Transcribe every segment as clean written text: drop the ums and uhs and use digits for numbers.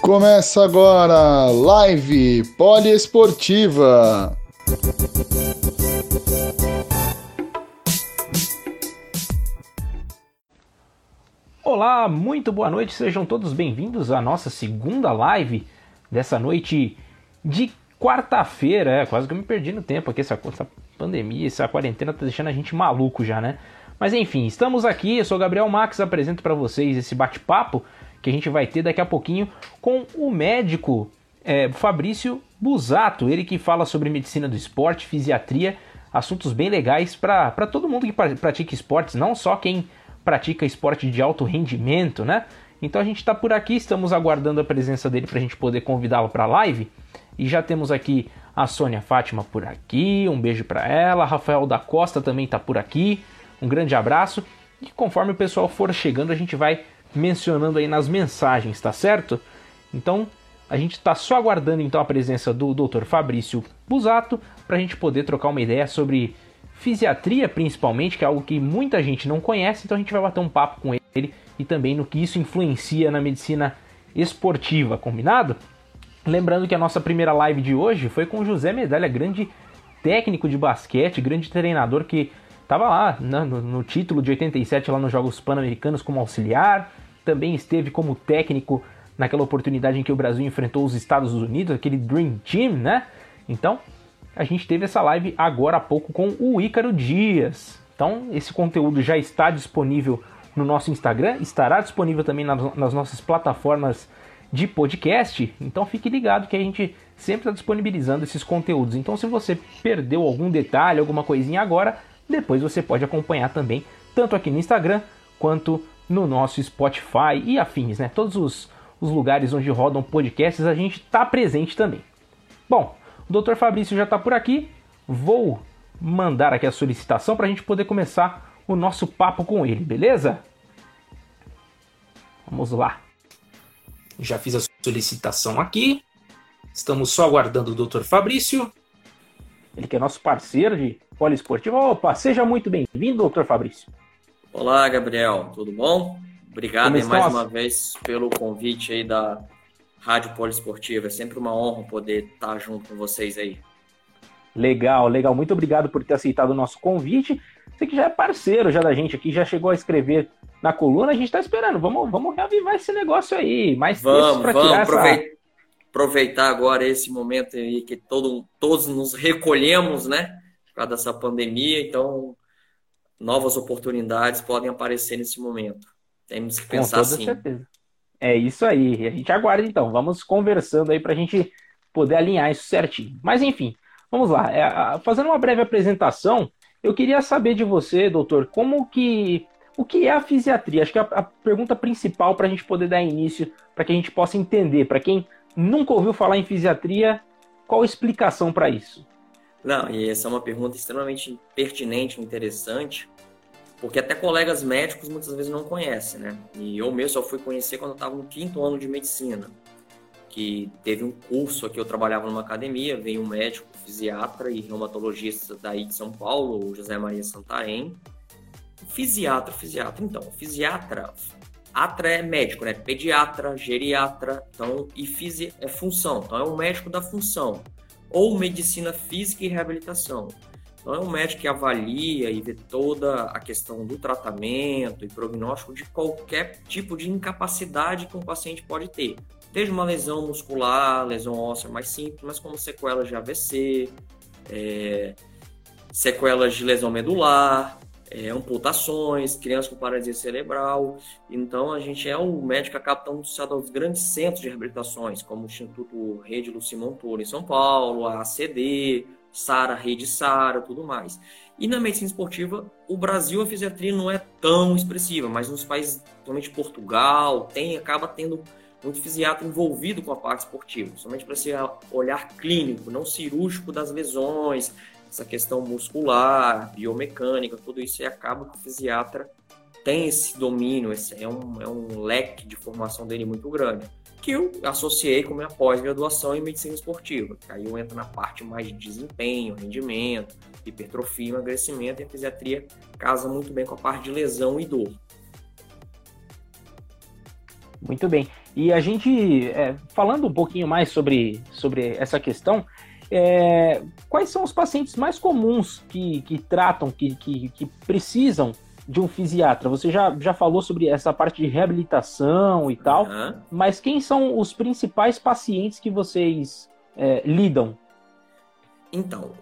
Começa agora, Live Poliesportiva. Olá, muito boa noite, sejam todos bem-vindos à nossa segunda live dessa noite de quarta-feira. Quase que eu me perdi no tempo aqui, essa pandemia, essa quarentena tá deixando a gente maluco já, né? Mas enfim, estamos aqui, eu sou o Gabriel Max, apresento para vocês esse bate-papo que a gente vai ter daqui a pouquinho com o médico Fabrício Buzatto, ele que fala sobre medicina do esporte, fisiatria, assuntos bem legais para todo mundo que pratica esportes, não só quem pratica esporte de alto rendimento, né? Então a gente está por aqui, estamos aguardando a presença dele para a gente poder convidá-lo para a live, e já temos aqui a Sônia Fátima por aqui, um beijo para ela, Rafael da Costa também está por aqui, um grande abraço, e conforme o pessoal for chegando a gente vai mencionando aí nas mensagens, tá certo? Então, a gente tá só aguardando então a presença do Dr. Fabrício Buzatto pra gente poder trocar uma ideia sobre fisiatria, principalmente, que é algo que muita gente não conhece, então a gente vai bater um papo com ele e também no que isso influencia na medicina esportiva, combinado? Lembrando que a nossa primeira live de hoje foi com o José Medaglia, grande técnico de basquete, grande treinador que estava lá no título de 87 lá nos Jogos Pan-Americanos como auxiliar, também esteve como técnico naquela oportunidade em que o Brasil enfrentou os Estados Unidos, aquele Dream Team, né? Então, a gente teve essa live agora há pouco com o Ícaro Dias. Então, esse conteúdo já está disponível no nosso Instagram, estará disponível também nas nossas plataformas de podcast, então fique ligado que a gente sempre está disponibilizando esses conteúdos. Então, se você perdeu algum detalhe, alguma coisinha agora, depois você pode acompanhar também, tanto aqui no Instagram, quanto no nosso Spotify e afins, né? Todos os lugares onde rodam podcasts, a gente tá presente também. Bom, o Dr. Fabrício já tá por aqui, vou mandar aqui a solicitação para a gente poder começar o nosso papo com ele, beleza? Vamos lá. Já fiz a solicitação aqui, estamos só aguardando o Dr. Fabrício. Ele que é nosso parceiro de Poliesportiva. Opa, seja muito bem-vindo, doutor Fabrício. Olá, Gabriel. Tudo bom? Obrigado mais uma vez pelo convite aí da Rádio Poliesportiva. É sempre uma honra poder estar junto com vocês aí. Legal, legal. Muito obrigado por ter aceitado o nosso convite. Você que já é parceiro já da gente aqui, já chegou a escrever na coluna. A gente está esperando. Vamos reavivar esse negócio aí. Mais textos para tirar essa... Aproveitar agora esse momento aí que todos nos recolhemos, né? Por causa dessa pandemia, então novas oportunidades podem aparecer nesse momento. Temos que pensar assim. Com toda certeza. É isso aí. A gente aguarda então. Vamos conversando aí para a gente poder alinhar isso certinho. Mas enfim, vamos lá. Fazendo uma breve apresentação, eu queria saber de você, doutor, o que é a fisiatria? Acho que é a pergunta principal para a gente poder dar início, para que a gente possa entender, para quem nunca ouviu falar em fisiatria, qual a explicação para isso? Não, e essa é uma pergunta extremamente pertinente, interessante, porque até colegas médicos muitas vezes não conhecem, né? E eu mesmo só fui conhecer quando eu estava no quinto ano de medicina, que teve um curso aqui, eu trabalhava numa academia, veio um médico, fisiatra e reumatologista daí de São Paulo, o José Maria Santarém. Fisiatra, então, fisiatra... Atra é médico, né? Pediatra, geriatra, então, e fisi é função. Então, é um médico da função. Ou medicina física e reabilitação. Então, é um médico que avalia e vê toda a questão do tratamento e prognóstico de qualquer tipo de incapacidade que um paciente pode ter. Desde uma lesão muscular, lesão óssea mais simples, mas como sequelas de AVC, sequelas de lesão medular... amputações, crianças com paralisia cerebral. Então, a gente é o médico que acaba estando associado aos grandes centros de reabilitações, como o Instituto Rede Lucy Montoro em São Paulo, a ACD, Sara, Rede Sara, tudo mais. E na medicina esportiva, o Brasil, a fisiatria não é tão expressiva, mas nos países, principalmente Portugal, acaba tendo muito fisiatra envolvido com a parte esportiva, somente para esse olhar clínico, não cirúrgico das lesões, essa questão muscular, biomecânica, tudo isso, e acaba que o fisiatra tem esse domínio, esse é um leque de formação dele muito grande, que eu associei com minha pós-graduação em medicina esportiva, que aí eu entro na parte mais de desempenho, rendimento, hipertrofia, emagrecimento, e a fisiatria casa muito bem com a parte de lesão e dor. Muito bem. E a gente, falando um pouquinho mais sobre essa questão, quais são os pacientes mais comuns que tratam, que precisam de um fisiatra? Você já falou sobre essa parte de reabilitação e tal, mas quem são os principais pacientes que vocês lidam? Então,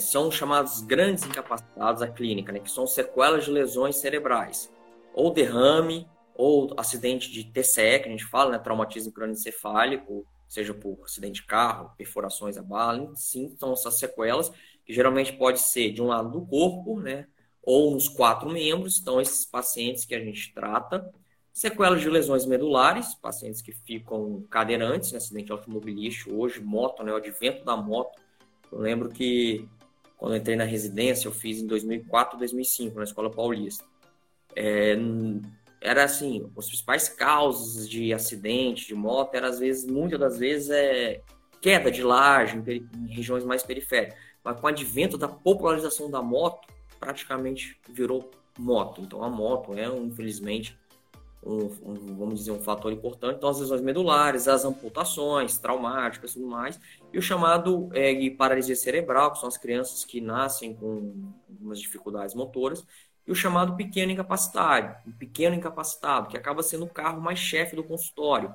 são chamados grandes incapacitados à clínica, né, que são sequelas de lesões cerebrais, ou derrame, ou acidente de TCE, que a gente fala, né, traumatismo crânioencefálico, seja por acidente de carro, perfurações a bala, sim, são essas sequelas, que geralmente pode ser de um lado do corpo, né, ou nos quatro membros, então esses pacientes que a gente trata. Sequelas de lesões medulares, pacientes que ficam cadeirantes, né, acidente automobilístico, hoje moto, né, o advento da moto. Eu lembro que quando eu entrei na residência, eu fiz em 2004, 2005, na Escola Paulista. Era assim, as principais causas de acidente, de moto, era muitas das vezes queda de laje em regiões mais periféricas. Mas com o advento da popularização da moto, praticamente virou moto. Então a moto é, infelizmente, vamos dizer, um fator importante. Então as lesões medulares, as amputações traumáticas e tudo mais. E o chamado paralisia cerebral, que são as crianças que nascem com algumas dificuldades motoras. E o chamado pequeno incapacitado, que acaba sendo o carro mais chefe do consultório,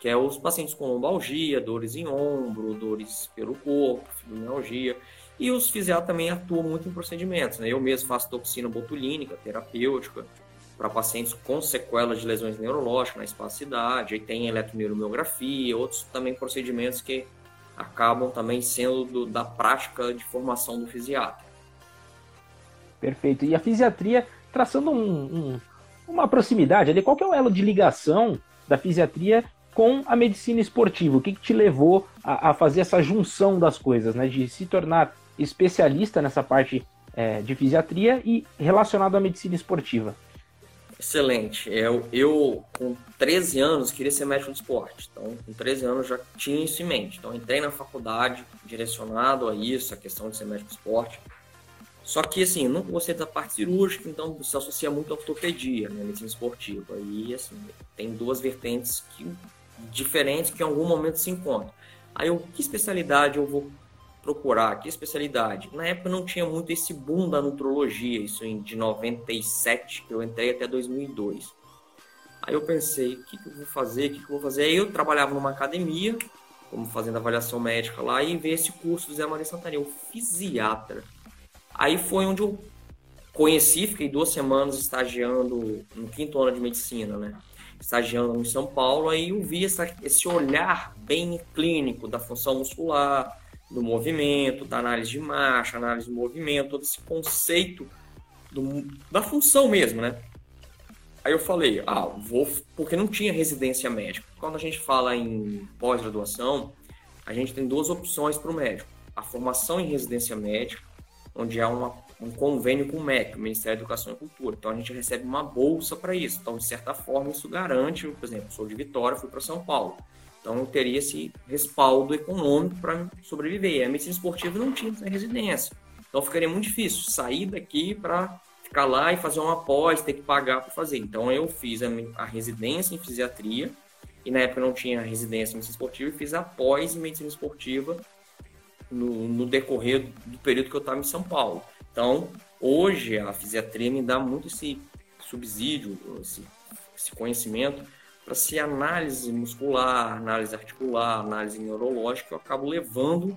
que é os pacientes com lombalgia, dores em ombro, dores pelo corpo, fibromialgia. E os fisiatras também atuam muito em procedimentos, né? Eu mesmo faço toxina botulínica, terapêutica, para pacientes com sequelas de lesões neurológicas na espasticidade, aí tem eletromiografia, outros também procedimentos que acabam também sendo da prática de formação do fisiatra. Perfeito. E a fisiatria, traçando uma proximidade ali, qual que é o elo de ligação da fisiatria com a medicina esportiva? O que te levou a fazer essa junção das coisas, né? De se tornar especialista nessa parte de fisiatria e relacionado à medicina esportiva? Excelente. Eu, com 13 anos, queria ser médico de esporte. Então, com 13 anos, já tinha isso em mente. Então, entrei na faculdade direcionado a isso, a questão de ser médico de esporte. Só que, assim, eu nunca gostei da parte cirúrgica, então se associa muito à ortopedia, né, medicina esportiva. E, assim, tem duas vertentes diferentes que em algum momento se encontram. Aí, que especialidade eu vou procurar? Que especialidade? Na época não tinha muito esse boom da nutrologia, isso de 97, que eu entrei até 2002. Aí eu pensei, o que eu vou fazer? Aí eu trabalhava numa academia, como fazendo avaliação médica lá, e vi esse curso do José Maria Santarém, o fisiatra. Aí foi onde eu conheci, fiquei 2 semanas estagiando no 5º ano de medicina, né? Estagiando em São Paulo, aí eu vi esse olhar bem clínico da função muscular, do movimento, da análise de marcha, análise de movimento, todo esse conceito da função mesmo, né? Aí eu falei, vou... Porque não tinha residência médica. Quando a gente fala em pós-graduação, a gente tem 2 opções para o médico. A formação em residência médica, onde há um convênio com o MEC, o Ministério da Educação e Cultura. Então, a gente recebe uma bolsa para isso. Então, de certa forma, isso garante, por exemplo, eu sou de Vitória, fui para São Paulo. Então, eu teria esse respaldo econômico para sobreviver. E a medicina esportiva não tinha residência. Então, ficaria muito difícil sair daqui para ficar lá e fazer uma pós, ter que pagar para fazer. Então, eu fiz a residência em fisiatria, e na época não tinha residência em medicina esportiva, e fiz a pós em medicina esportiva, no decorrer do período que eu estava em São Paulo. Então, hoje a fisiatria me dá muito esse subsídio, esse conhecimento para ser análise muscular, análise articular, análise neurológica, eu acabo levando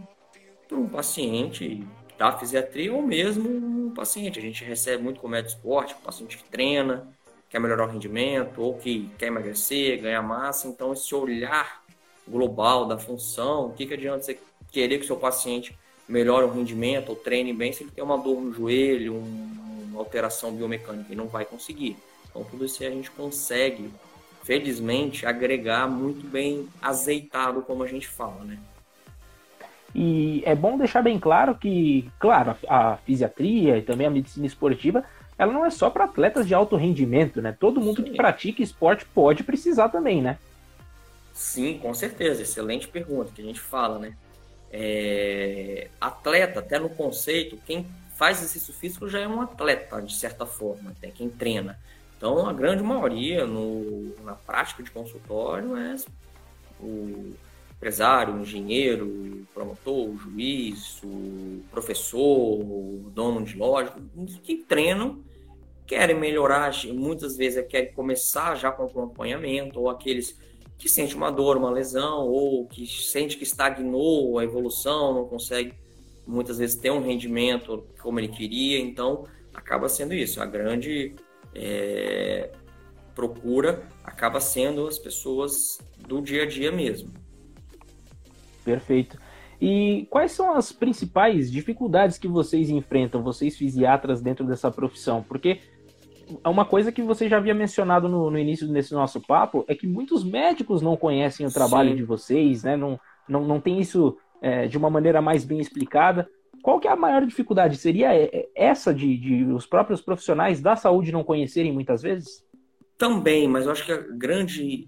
para um paciente da fisiatria ou mesmo um paciente. A gente recebe muito com o médico de esporte, um paciente que treina, quer melhorar o rendimento ou que quer emagrecer, ganhar massa. Então, esse olhar global da função, o que adianta você querer que seu paciente melhore o rendimento ou treine bem se ele tem uma dor no joelho, uma alteração biomecânica, e não vai conseguir. Então, tudo isso a gente consegue, felizmente, agregar muito bem azeitado, como a gente fala, né? E é bom deixar bem claro que, claro, a fisiatria e também a medicina esportiva ela não é só para atletas de alto rendimento, né? Todo mundo que pratica esporte pode precisar também, né? Sim, com certeza. Excelente pergunta que a gente fala, né? Atleta, até no conceito, quem faz exercício físico já é um atleta, de certa forma, até quem treina. Então, a grande maioria na prática de consultório é o empresário, o engenheiro, o promotor, o juiz, o professor, o dono de loja, que treinam, querem melhorar, muitas vezes querem começar já com acompanhamento, ou aqueles que sentem uma dor, uma lesão, ou que sente que estagnou a evolução, não consegue muitas vezes ter um rendimento como ele queria, então acaba sendo isso, a grande... procura acaba sendo as pessoas do dia a dia mesmo. Perfeito. E quais são as principais dificuldades que vocês enfrentam, vocês fisiatras, dentro dessa profissão? Porque uma coisa que você já havia mencionado no início desse nosso papo é que muitos médicos não conhecem o trabalho de vocês, né? Não tem isso de uma maneira mais bem explicada. Qual que é a maior dificuldade? Seria essa de os próprios profissionais da saúde não conhecerem muitas vezes? Também, mas eu acho que a grande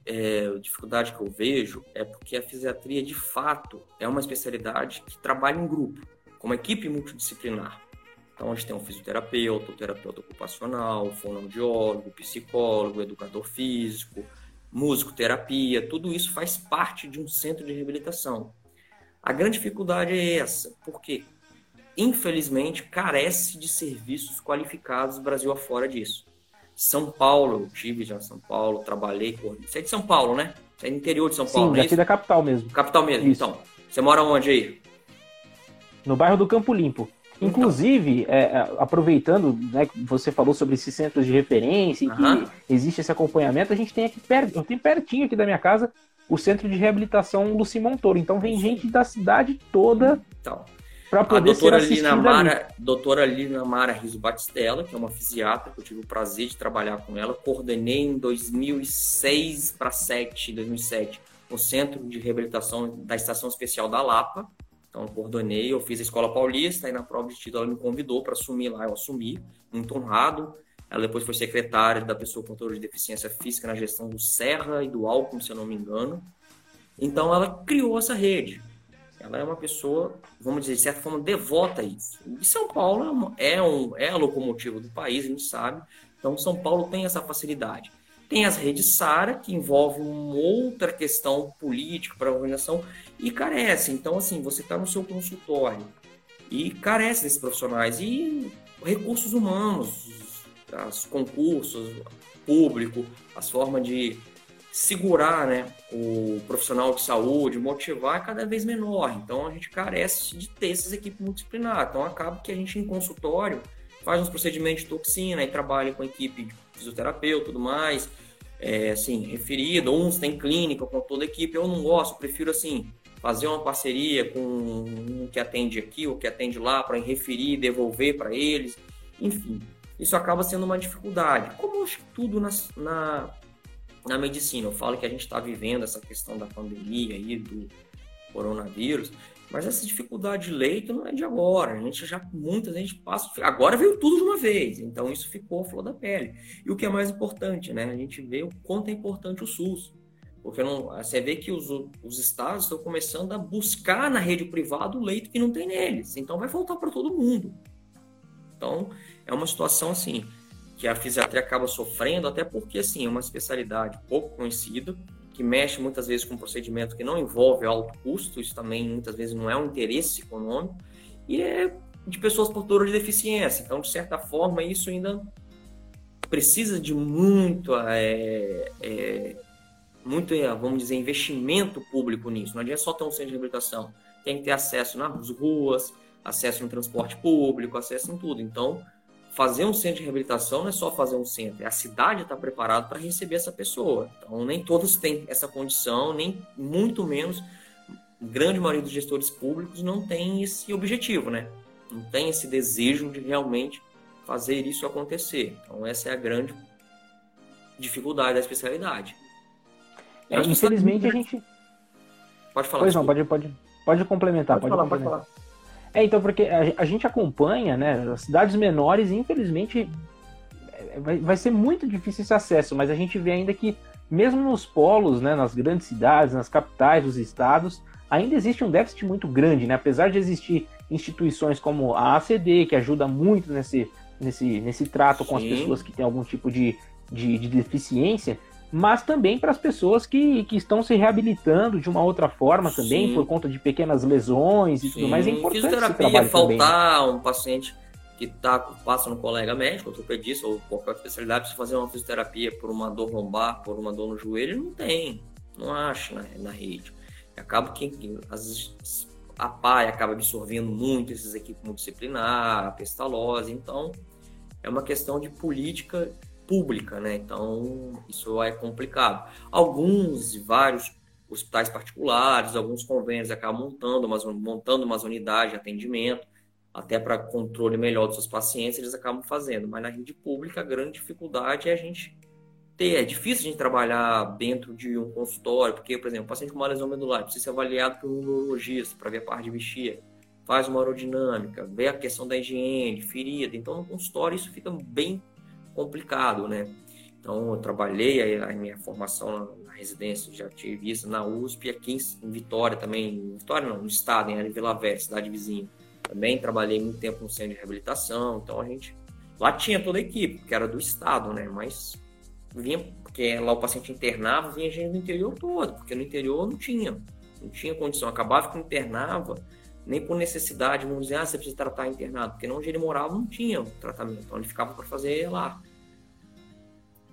dificuldade que eu vejo é porque a fisiatria, de fato, é uma especialidade que trabalha em grupo, como equipe multidisciplinar. Então, a gente tem um fisioterapeuta, um terapeuta ocupacional, um fonoaudiólogo, um psicólogo, um educador físico, musicoterapia, tudo isso faz parte de um centro de reabilitação. A grande dificuldade é essa, porque infelizmente, carece de serviços qualificados Brasil afora disso. São Paulo, eu estive já em São Paulo, trabalhei com... Você é de São Paulo, né? Você é do interior de São Paulo, né? Sim, aqui da capital mesmo. Capital mesmo, isso. Então. Você mora onde aí? No bairro do Campo Limpo. Então. Inclusive, aproveitando, né, que você falou sobre esses centros de referência e que existe esse acompanhamento, a gente tem aqui eu tenho pertinho aqui da minha casa o Centro de Reabilitação Lucy Montoro. Então, vem gente da cidade toda... Então. A doutora Lina Mara Rizzo Batistella, que é uma fisiatra, que eu tive o prazer de trabalhar com ela, coordenei em 2007, o Centro de Reabilitação da Estação Especial da Lapa. Então, eu coordenei, eu fiz a Escola Paulista, e na prova de título ela me convidou para assumir lá, eu assumi, muito honrado. Ela depois foi secretária da pessoa com controle de deficiência física na gestão do Serra e do Alckmin, se eu não me engano. Então, ela criou essa rede. Ela é uma pessoa, vamos dizer, de certa forma, devota a isso. E São Paulo é a locomotiva do país, a gente sabe. Então, São Paulo tem essa facilidade. Tem as redes Sara, que envolvem uma outra questão política para a organização, e carece. Então, assim, você está no seu consultório e carece desses profissionais. E recursos humanos, os concursos, público, as formas de... segurar, né, o profissional de saúde, motivar é cada vez menor. Então, a gente carece de ter essas equipes multidisciplinares. Então, acaba que a gente, em consultório, faz uns procedimentos de toxina e trabalha com a equipe de fisioterapeuta e tudo mais, assim, referida. Uns têm clínica com toda a equipe. Eu não gosto, eu prefiro, assim, fazer uma parceria com um que atende aqui ou que atende lá para referir, devolver para eles. Enfim, isso acaba sendo uma dificuldade. Como acho que tudo na medicina, eu falo que a gente está vivendo essa questão da pandemia aí, do coronavírus, mas essa dificuldade de leito não é de agora. Muita gente passa... Agora veio tudo de uma vez, então isso ficou a flor da pele. E o que é mais importante, né? A gente vê o quanto é importante o SUS. Porque você vê que os estados estão começando a buscar na rede privada o leito que não tem neles. Então vai faltar para todo mundo. Então é uma situação assim... que a fisiatria acaba sofrendo, até porque, assim, é uma especialidade pouco conhecida, que mexe muitas vezes com um procedimento que não envolve alto custo, isso também muitas vezes não é um interesse econômico, e é de pessoas portadoras de deficiência. Então, de certa forma, isso ainda precisa de muito, vamos dizer, investimento público nisso. Não adianta só ter um centro de reabilitação. Tem que ter acesso nas ruas, acesso no transporte público, acesso em tudo. Então, fazer um centro de reabilitação não é só fazer um centro, a cidade está preparada para receber essa pessoa. Então, nem todos têm essa condição, nem muito menos, a grande maioria dos gestores públicos não tem esse objetivo, né? Não tem esse desejo de realmente fazer isso acontecer. Então, essa é a grande dificuldade da especialidade. Infelizmente, a gente... Pode falar. Pois não, pode complementar. Pode falar. Então, porque a gente acompanha, né, as cidades menores, infelizmente, vai ser muito difícil esse acesso, mas a gente vê ainda que, mesmo nos polos, né, nas grandes cidades, nas capitais dos estados, ainda existe um déficit muito grande, né? Apesar de existir instituições como a ACD, que ajuda muito nesse trato com as pessoas que têm algum tipo de deficiência, mas também para as pessoas que estão se reabilitando de uma outra forma também, por conta de pequenas lesões e tudo mais. É importante fisioterapia, faltar também, né? Um paciente que passa no colega médico, ortopedista ou qualquer especialidade, se fazer uma fisioterapia por uma dor lombar, por uma dor no joelho, não tem, não acha na rede. Acaba que às vezes a PAI acaba absorvendo muito esses equipes multidisciplinar, a pestalose, então é uma questão de política pública, né? Então isso é complicado. Alguns e vários hospitais particulares, alguns convênios acabam montando umas unidades de atendimento, até para controle melhor dos seus pacientes, eles acabam fazendo, mas na rede pública a grande dificuldade é a gente ter, é difícil a gente trabalhar dentro de um consultório, porque, por exemplo, o paciente com uma lesão medular precisa ser avaliado por um neurologista para ver a parte de bexiga, faz uma aerodinâmica, vê a questão da higiene, ferida, então no consultório isso fica bem complicado, né? Então eu trabalhei a minha formação na residência, já tive isso na USP, aqui em Vitória também, em Vitória não, no estado, em Vila Velha, cidade vizinha. Também trabalhei muito tempo no centro de reabilitação, então a gente... Lá tinha toda a equipe, que era do Estado, né? Mas vinha, porque lá o paciente internava, vinha gente do interior todo, porque no interior não tinha condição. Acabava que internava, nem por necessidade, não dizia, você precisa tratar internado, porque onde ele morava não tinha tratamento, então ele ficava para fazer lá.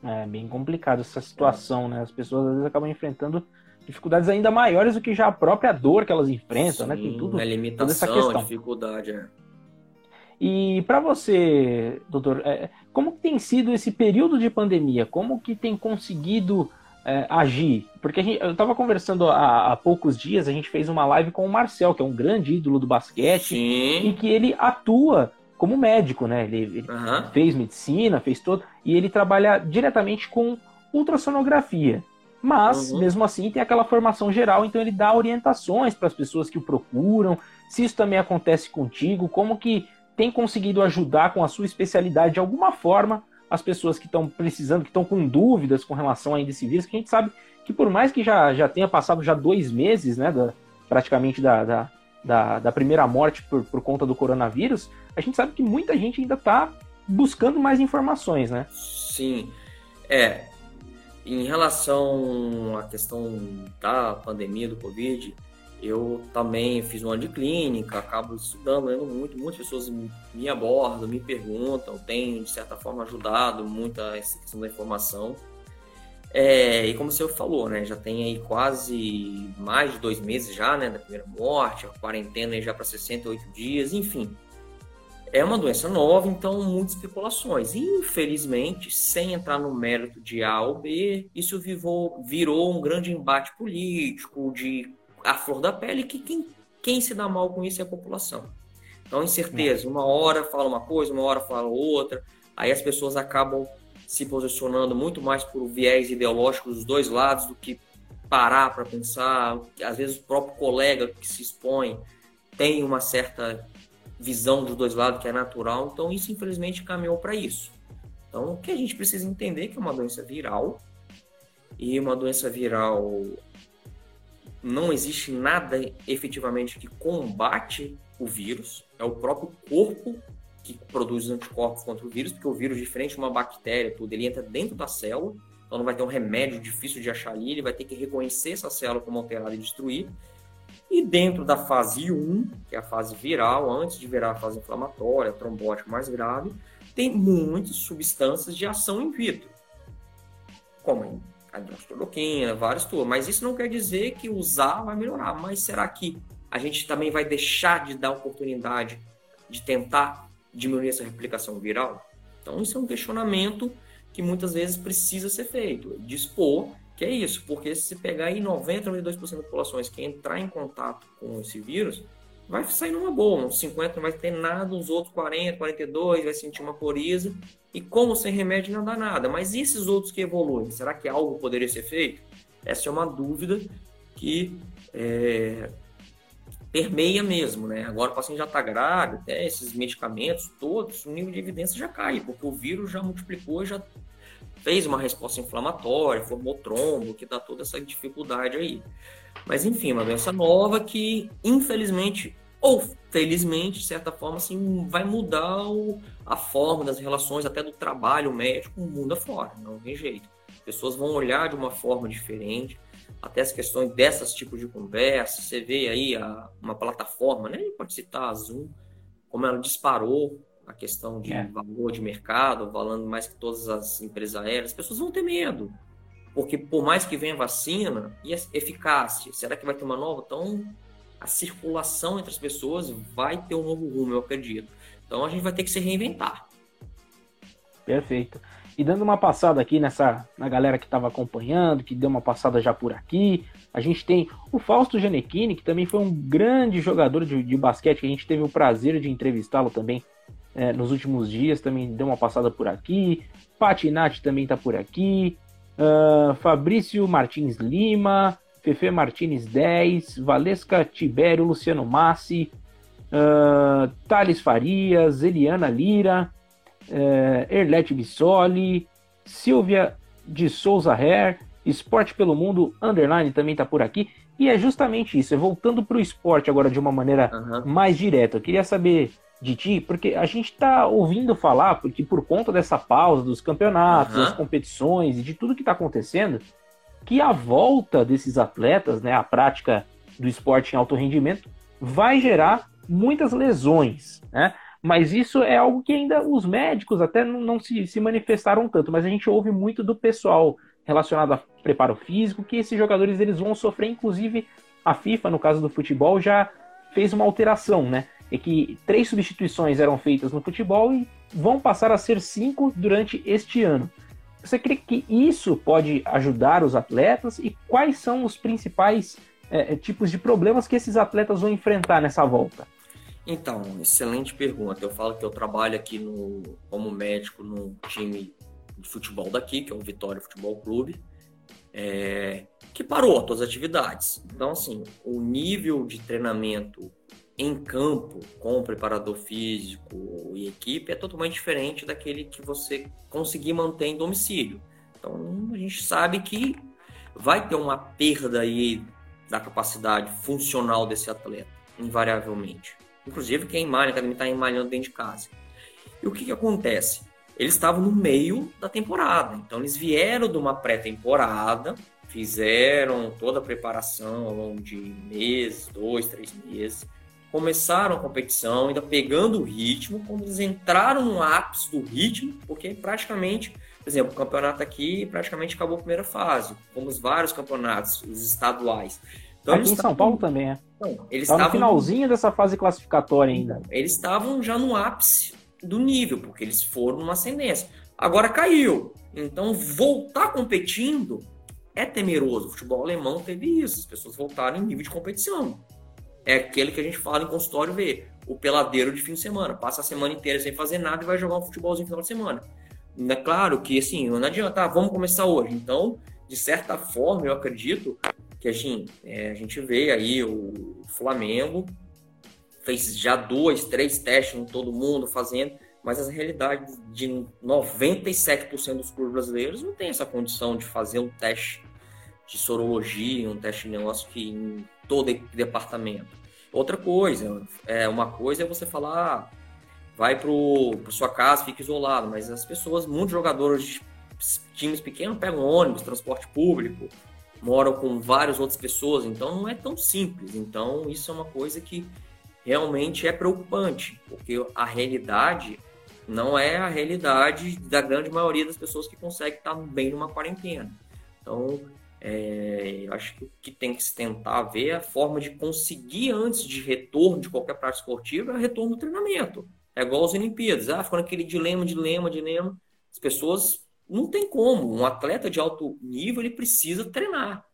É bem complicado essa situação, né? As pessoas às vezes acabam enfrentando dificuldades ainda maiores do que já a própria dor que elas enfrentam, né? Tem tudo, é limitação, toda essa questão. Dificuldade, é. E para você, doutor, como que tem sido esse período de pandemia? Como que tem conseguido agir? Porque eu estava conversando há poucos dias, a gente fez uma live com o Marcel, que é um grande ídolo do basquete, e que ele atua como médico, né? Ele fez medicina, fez tudo, e ele trabalha diretamente com ultrassonografia. Mas, mesmo assim, tem aquela formação geral, então ele dá orientações para as pessoas que o procuram, se isso também acontece contigo, como que tem conseguido ajudar com a sua especialidade de alguma forma as pessoas que estão precisando, que estão com dúvidas com relação ainda a esse vírus, que a gente sabe que por mais que já tenha passado já 2 meses, né, praticamente da primeira morte por conta do coronavírus, a gente sabe que muita gente ainda está buscando mais informações, né? Sim, Em relação à questão da pandemia do Covid, eu também fiz um ano de clínica, acabo estudando, lendo muito, muitas pessoas me abordam, me perguntam, tem de certa forma ajudado muito essa questão da informação. E como o senhor falou, né, já tem aí quase mais de 2 meses já, né, da primeira morte, a quarentena aí já para 68 dias, enfim. É uma doença nova, então muitas especulações. Infelizmente, sem entrar no mérito de A ou B, isso virou um grande embate político, de a flor da pele, que quem se dá mal com isso é a população. Então, incerteza, uma hora fala uma coisa, uma hora fala outra, aí as pessoas acabam se posicionando muito mais por viés ideológico dos dois lados do que parar para pensar. Às vezes o próprio colega que se expõe tem uma certa visão dos dois lados que é natural, então isso infelizmente caminhou para isso. Então o que a gente precisa entender é que é uma doença viral, e uma doença viral não existe nada efetivamente que combate o vírus, é o próprio corpo que produz os anticorpos contra o vírus, porque o vírus, diferente de uma bactéria, tudo, ele entra dentro da célula, então não vai ter um remédio difícil de achar ali, ele vai ter que reconhecer essa célula como alterada e destruir. E dentro da fase 1, que é a fase viral, antes de virar a fase inflamatória, trombótica mais grave, tem muitas substâncias de ação in vitro, como a hidroxicloroquina, várias tuas. Mas isso não quer dizer que usar vai melhorar. Mas será que a gente também vai deixar de dar oportunidade de tentar diminuir essa replicação viral? Então isso é um questionamento que muitas vezes precisa ser feito, dispor. Que é isso, porque se pegar aí 90, 92% das populações que entrar em contato com esse vírus, vai sair numa boa, uns 50 não vai ter nada, uns outros 40, 42, vai sentir uma coriza, e como sem remédio não dá nada. Mas e esses outros que evoluem, será que algo poderia ser feito? Essa é uma dúvida que permeia mesmo, né? Agora o paciente já está grave, até esses medicamentos todos, o nível de evidência já cai, porque o vírus já multiplicou, já fez uma resposta inflamatória, formou trombo, que dá toda essa dificuldade aí. Mas enfim, uma doença nova que, infelizmente, ou felizmente, de certa forma, assim, vai mudar a forma das relações, até do trabalho médico, o mundo afora, não tem jeito. As pessoas vão olhar de uma forma diferente, até as questões dessas tipos de conversa, você vê aí uma plataforma, né, pode citar a Zoom, como ela disparou a questão de valor de mercado, valendo mais que todas as empresas aéreas, as pessoas vão ter medo, porque por mais que venha a vacina, e a eficácia, será que vai ter uma nova? Então, a circulação entre as pessoas vai ter um novo rumo, eu acredito. Então, a gente vai ter que se reinventar. Perfeito. E dando uma passada aqui na galera que estava acompanhando, que deu uma passada já por aqui, a gente tem o Fausto Genequini, que também foi um grande jogador de basquete, que a gente teve o prazer de entrevistá-lo também nos últimos dias, também deu uma passada por aqui. Patinati também está por aqui. Fabrício Martins Lima, Fefe Martins 10, Valesca Tibério, Luciano Massi, Thales Farias, Eliana Lira, Erlete Bissoli, Silvia de Souza Hair, Esporte Pelo Mundo _ também está por aqui. E é justamente isso, voltando para o esporte agora de uma maneira mais direta. Eu queria saber de ti, porque a gente está ouvindo falar, porque por conta dessa pausa dos campeonatos, das competições e de tudo que está acontecendo, que a volta desses atletas, né, a prática do esporte em alto rendimento, vai gerar muitas lesões, né? Mas isso é algo que ainda os médicos até não se manifestaram tanto, mas a gente ouve muito do pessoal relacionado a preparo físico, que esses jogadores eles vão sofrer, inclusive a FIFA, no caso do futebol, já fez uma alteração, né? É que 3 substituições eram feitas no futebol e vão passar a ser 5 durante este ano. Você crê que isso pode ajudar os atletas e quais são os principais tipos de problemas que esses atletas vão enfrentar nessa volta? Então, excelente pergunta. Eu falo que eu trabalho aqui como médico no time de futebol daqui, que é o Vitória Futebol Clube, que parou todas as atividades. Então, assim, o nível de treinamento em campo com o preparador físico e equipe é totalmente diferente daquele que você conseguir manter em domicílio. Então, a gente sabe que vai ter uma perda aí da capacidade funcional desse atleta, invariavelmente. Inclusive, quem malha, a academia está malhando dentro de casa. E o que acontece? Eles estavam no meio da temporada, então eles vieram de uma pré-temporada, fizeram toda a preparação ao longo de meses, 2, 3 meses, começaram a competição, ainda pegando o ritmo, quando eles entraram no ápice do ritmo, porque praticamente, por exemplo, o campeonato aqui praticamente acabou a primeira fase, como vários campeonatos, os estaduais. Então, aqui em São Paulo também, é. Então, eles estavam no finalzinho dessa fase classificatória ainda. Eles estavam já no ápice do nível, porque eles foram numa ascendência. Agora caiu, então voltar competindo é temeroso. O futebol alemão teve isso, as pessoas voltaram em nível de competição. É aquele que a gente fala em consultório, vê o peladeiro de fim de semana, passa a semana inteira sem fazer nada e vai jogar um futebolzinho no final de semana. É claro que, assim, não adianta, vamos começar hoje. Então, de certa forma, eu acredito que a gente vê aí o Flamengo, fez já 2, 3 testes com todo mundo fazendo, mas a realidade de 97% dos clubes brasileiros não tem essa condição de fazer um teste de sorologia, um teste de negócio que em todo departamento. Outra coisa, uma coisa é você falar, vai para sua casa, fica isolado, mas as pessoas, muitos jogadores de times pequenos pegam ônibus, transporte público, moram com várias outras pessoas, então não é tão simples. Então isso é uma coisa que realmente é preocupante, porque a realidade não é a realidade da grande maioria das pessoas que consegue estar bem numa quarentena. Então, eu acho que o que tem que se tentar ver é a forma de conseguir, antes de retorno de qualquer prática esportiva, é o retorno do treinamento. É igual às Olimpíadas. Ficou naquele dilema. As pessoas não tem como. Um atleta de alto nível, ele precisa treinar.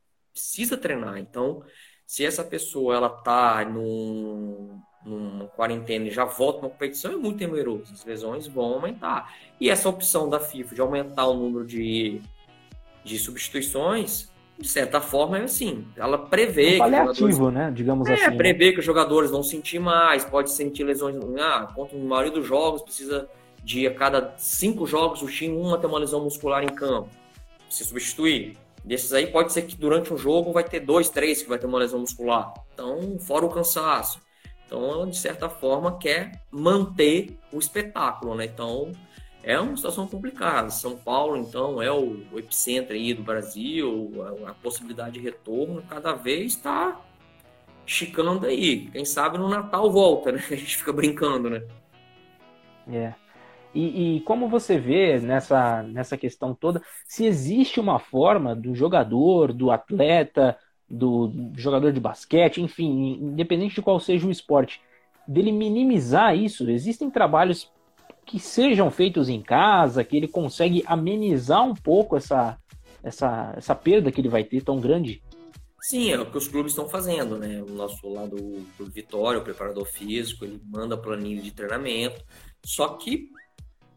Então, se essa pessoa ela está numa quarentena e já volta para uma competição, é muito temeroso. As lesões vão aumentar. E essa opção da FIFA de aumentar o número de substituições de certa forma, assim, ela prevê... paliativo, né? Digamos assim. É, prevê que os jogadores vão sentir mais, pode sentir lesões... contra a maioria dos jogos, precisa de, a cada 5 jogos, o time, uma tem uma lesão muscular em campo. Se substituir. Desses aí, pode ser que durante um jogo vai ter 2, 3 que vai ter uma lesão muscular. Então, fora o cansaço. Então, ela, de certa forma, quer manter o espetáculo, né? Então... é uma situação complicada. São Paulo, então, é o epicentro aí do Brasil, a possibilidade de retorno cada vez está chicando aí. Quem sabe no Natal volta, né? A gente fica brincando, né? É. E como você vê nessa questão toda, se existe uma forma do jogador, do atleta, do jogador de basquete, enfim, independente de qual seja o esporte, dele minimizar isso? Existem trabalhos que sejam feitos em casa, que ele consegue amenizar um pouco essa perda que ele vai ter tão grande? Sim, é o que os clubes estão fazendo, né? O nosso lado, o Clube Vitória, o preparador físico, ele manda planilha de treinamento, só que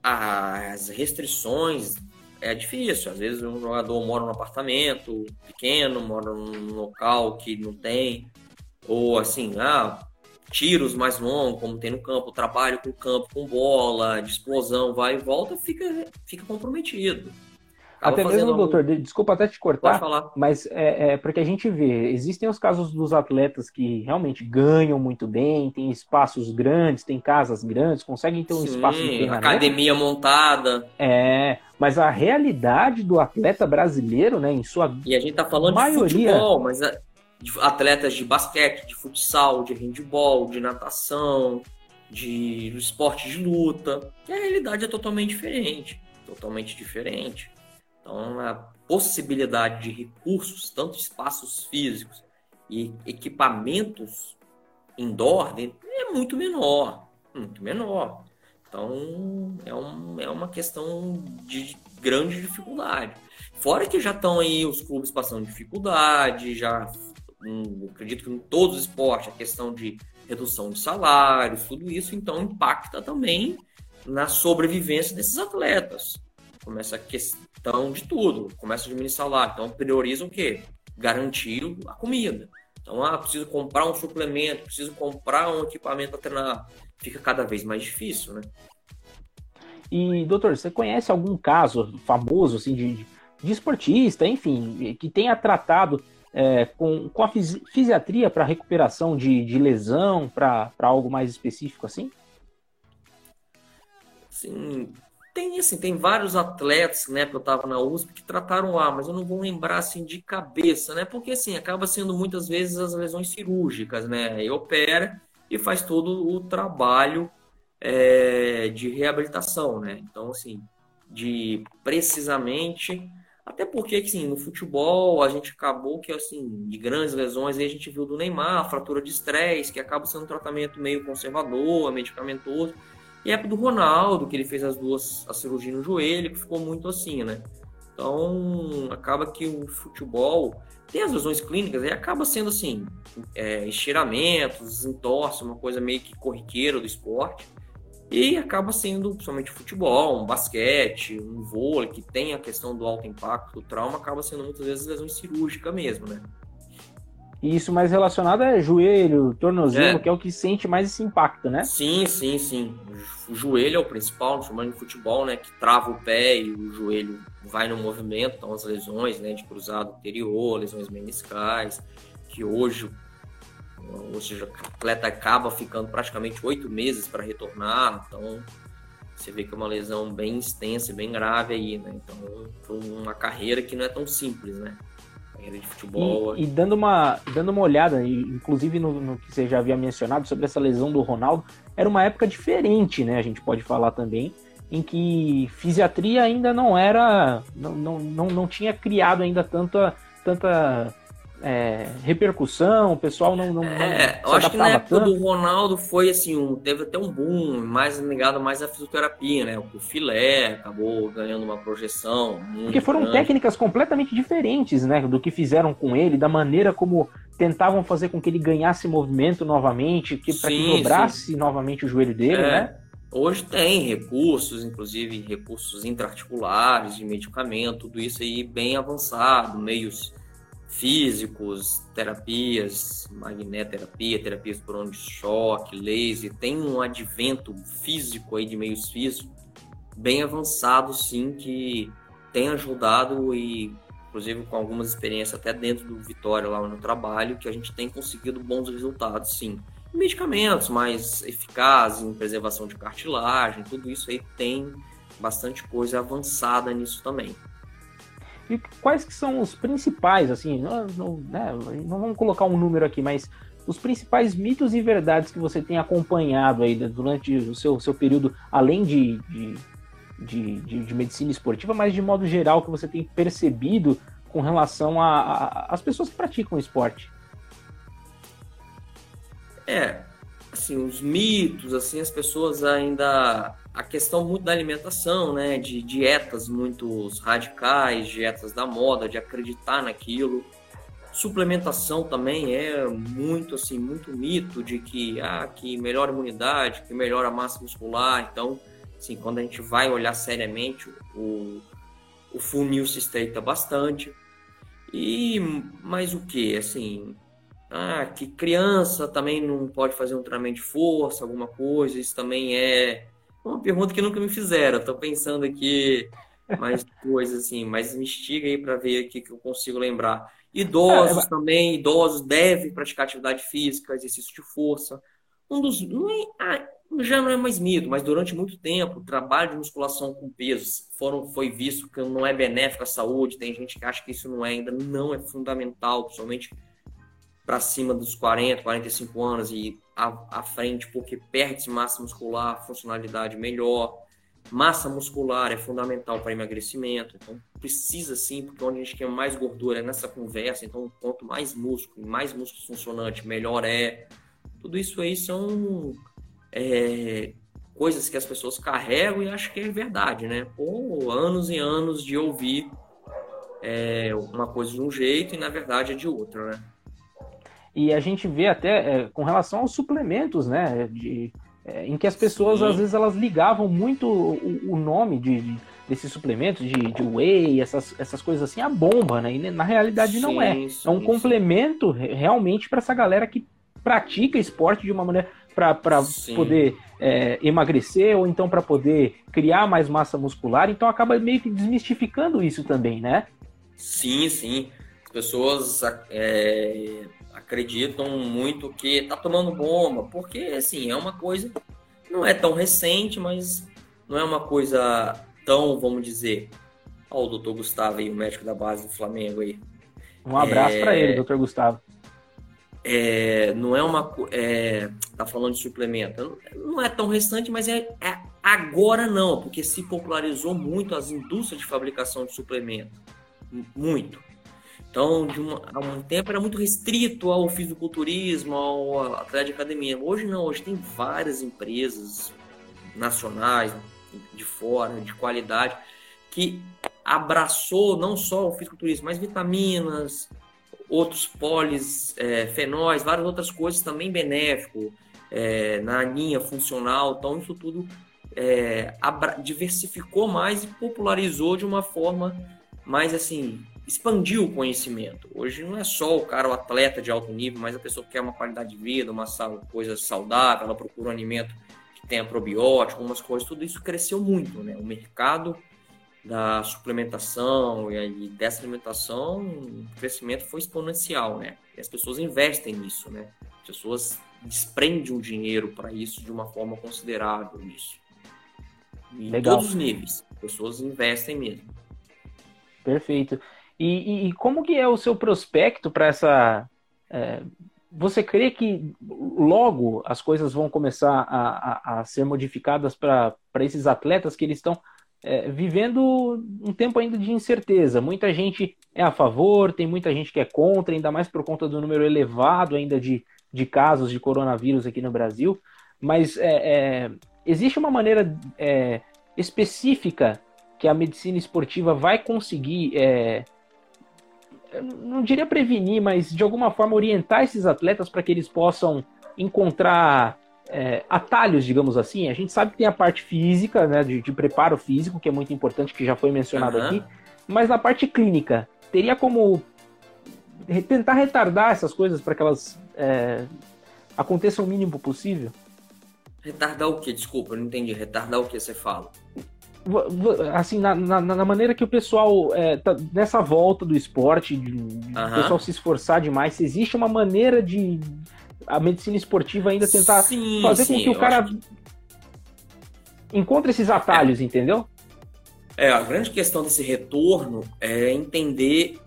as restrições é difícil. Às vezes um jogador mora num apartamento pequeno, mora num local que não tem, ou assim, tiros mais longos, como tem no campo, trabalho com o campo, com bola, de explosão, vai e volta, fica comprometido. Acaba até mesmo, doutor, desculpa até te cortar, mas porque a gente vê, existem os casos dos atletas que realmente ganham muito bem, tem espaços grandes, tem casas grandes, conseguem ter um espaço de treinamento. Academia montada. É, mas a realidade do atleta brasileiro, né, em sua maioria... E a gente tá falando de futebol, mas... de atletas de basquete, de futsal, de handebol, de natação, de esporte de luta. E a realidade é totalmente diferente. Totalmente diferente. Então, a possibilidade de recursos, tanto espaços físicos e equipamentos indoor, é muito menor. Muito menor. Então, é uma questão de grande dificuldade. Fora que já estão aí os clubes passando dificuldade, já... acredito que em todos os esportes, a questão de redução de salários, tudo isso, então, impacta também na sobrevivência desses atletas. Começa a questão de tudo, começa a diminuir salário, então prioriza o quê? Garantir a comida. Então, preciso comprar um suplemento, preciso comprar um equipamento para treinar. Fica cada vez mais difícil, né? E, doutor, você conhece algum caso famoso, assim, de esportista, enfim, que tenha tratado... com a fisiatria para recuperação de lesão, para algo mais específico assim? Sim, tem vários atletas, né, que eu estava na USP que trataram lá, mas eu não vou lembrar assim de cabeça, né, porque assim, acaba sendo muitas vezes as lesões cirúrgicas, né, e opera e faz todo o trabalho de reabilitação, né, então assim, de precisamente... Até porque, assim, no futebol, a gente acabou que, assim, de grandes lesões, aí a gente viu do Neymar, fratura de estresse, que acaba sendo um tratamento meio conservador, medicamentoso. E é do Ronaldo, que ele fez a cirurgia no joelho, que ficou muito assim, né? Então, acaba que o futebol tem as lesões clínicas, aí acaba sendo, assim, estiramentos, entorse, uma coisa meio que corriqueira do esporte. E acaba sendo, principalmente o futebol, um basquete, um vôlei, que tem a questão do alto impacto, do trauma, acaba sendo muitas vezes lesão cirúrgica mesmo, né? Isso mais relacionado a joelho, tornozelo, que é o que sente mais esse impacto, né? Sim. O joelho é o principal, chamando de futebol, né? Que trava o pé e o joelho vai no movimento, então as lesões, né? De cruzado anterior, lesões meniscais, que hoje... ou seja, o atleta acaba ficando praticamente 8 meses para retornar, então você vê que é uma lesão bem extensa e bem grave aí, né? Então, foi uma carreira que não é tão simples, né? Carreira de futebol... E dando uma olhada, inclusive no que você já havia mencionado sobre essa lesão do Ronaldo, era uma época diferente, né? A gente pode falar também, em que fisiatria ainda não era... não tinha criado ainda tanta repercussão, o pessoal não eu acho que na época do Ronaldo foi assim, teve até um boom mais ligado mais à fisioterapia, né? O filé acabou ganhando uma projeção muito porque foram grande. Técnicas completamente diferentes, né? Do que fizeram com ele, da maneira como tentavam fazer com que ele ganhasse movimento novamente, para que dobrasse novamente o joelho dele, né? Hoje tem recursos, inclusive recursos intraarticulares, de medicamento, tudo isso aí bem avançado, meios físicos, terapias, magneterapia, terapias por ondas de choque, laser, tem um advento físico aí de meios físicos bem avançado, sim, que tem ajudado e, inclusive, com algumas experiências até dentro do Vitória lá no trabalho, que a gente tem conseguido bons resultados, sim. Medicamentos mais eficazes em preservação de cartilagem, tudo isso aí tem bastante coisa avançada nisso também. E quais que são os principais, assim, não vamos colocar um número aqui, mas os principais mitos e verdades que você tem acompanhado aí durante o seu período, além de medicina esportiva, mas de modo geral que você tem percebido com relação às pessoas que praticam esporte? Assim, os mitos, assim, as pessoas ainda... A questão muito da alimentação, né, de dietas muito radicais, dietas da moda, de acreditar naquilo. Suplementação também é muito, assim, muito mito de que melhora a imunidade, que melhora a massa muscular. Então, assim, quando a gente vai olhar seriamente, o funil se estreita bastante. E mais o que? Assim... que criança também não pode fazer um treinamento de força, alguma coisa, isso também é uma pergunta que nunca me fizeram, estou pensando aqui mais coisas assim, mas me instiga aí para ver aqui que eu consigo lembrar. Idosos devem praticar atividade física, exercício de força, já não é mais mito, mas durante muito tempo o trabalho de musculação com pesos foi visto que não é benéfico à saúde, tem gente que acha que isso ainda não é fundamental, principalmente para cima dos 40, 45 anos e à frente, porque perde massa muscular, funcionalidade melhor. Massa muscular é fundamental para emagrecimento, então precisa sim, porque onde a gente quer mais gordura é nessa conversa, então quanto mais músculo funcionante, melhor é. Tudo isso aí são coisas que as pessoas carregam e acham que é verdade, né? Por anos e anos de ouvir uma coisa de um jeito e na verdade é de outra, né? E a gente vê até com relação aos suplementos, né? Em que as pessoas, às vezes, elas ligavam muito o nome desses suplementos, de whey, essas coisas assim, a bomba, né? E na realidade não é. É um complemento realmente para essa galera que pratica esporte de uma maneira para poder emagrecer ou então para poder criar mais massa muscular. Então acaba meio que desmistificando isso também, né? Sim. As pessoas... acreditam muito que tá tomando bomba, porque assim, é uma coisa, não é tão recente, mas não é uma coisa tão, vamos dizer, o Dr. Gustavo aí, o médico da base do Flamengo aí. Um abraço para ele, Dr. Gustavo. Não é uma tá falando de suplemento, não é tão recente, mas é agora não, porque se popularizou muito as indústrias de fabricação de suplemento, muito. Então, há um tempo era muito restrito ao fisiculturismo, ao atleta de academia. Hoje não, hoje tem várias empresas nacionais, de fora, de qualidade, que abraçou não só o fisiculturismo, mas vitaminas, outros polifenóis, várias outras coisas também benéficas, na linha funcional. Então, isso tudo diversificou mais e popularizou de uma forma mais assim... expandiu o conhecimento. Hoje não é só o atleta de alto nível, mas a pessoa que quer uma qualidade de vida, uma coisa saudável, ela procura um alimento que tenha probiótico, umas coisas, tudo isso cresceu muito, né? O mercado da suplementação e dessa alimentação, o crescimento foi exponencial, né? E as pessoas investem nisso, né? As pessoas desprendem um dinheiro para isso de uma forma considerável nisso. Em todos os níveis, as pessoas investem mesmo. Perfeito. E como que é o seu prospecto para essa... você crê que logo as coisas vão começar a ser modificadas para esses atletas que eles estão vivendo um tempo ainda de incerteza? Muita gente é a favor, tem muita gente que é contra, ainda mais por conta do número elevado ainda de casos de coronavírus aqui no Brasil. Mas existe uma maneira específica que a medicina esportiva vai conseguir... Eu não diria prevenir, mas de alguma forma orientar esses atletas para que eles possam encontrar atalhos, digamos assim. A gente sabe que tem a parte física, né, de preparo físico, que é muito importante, que já foi mencionado aqui, mas na parte clínica, teria como tentar retardar essas coisas para que elas aconteçam o mínimo possível? Retardar o quê? Desculpa, eu não entendi. Retardar o que você fala? Assim, na maneira que o pessoal tá nessa volta do esporte, de o pessoal se esforçar demais, se existe uma maneira de a medicina esportiva ainda tentar fazer com que o cara encontre esses atalhos, entendeu? A grande questão desse retorno é entender,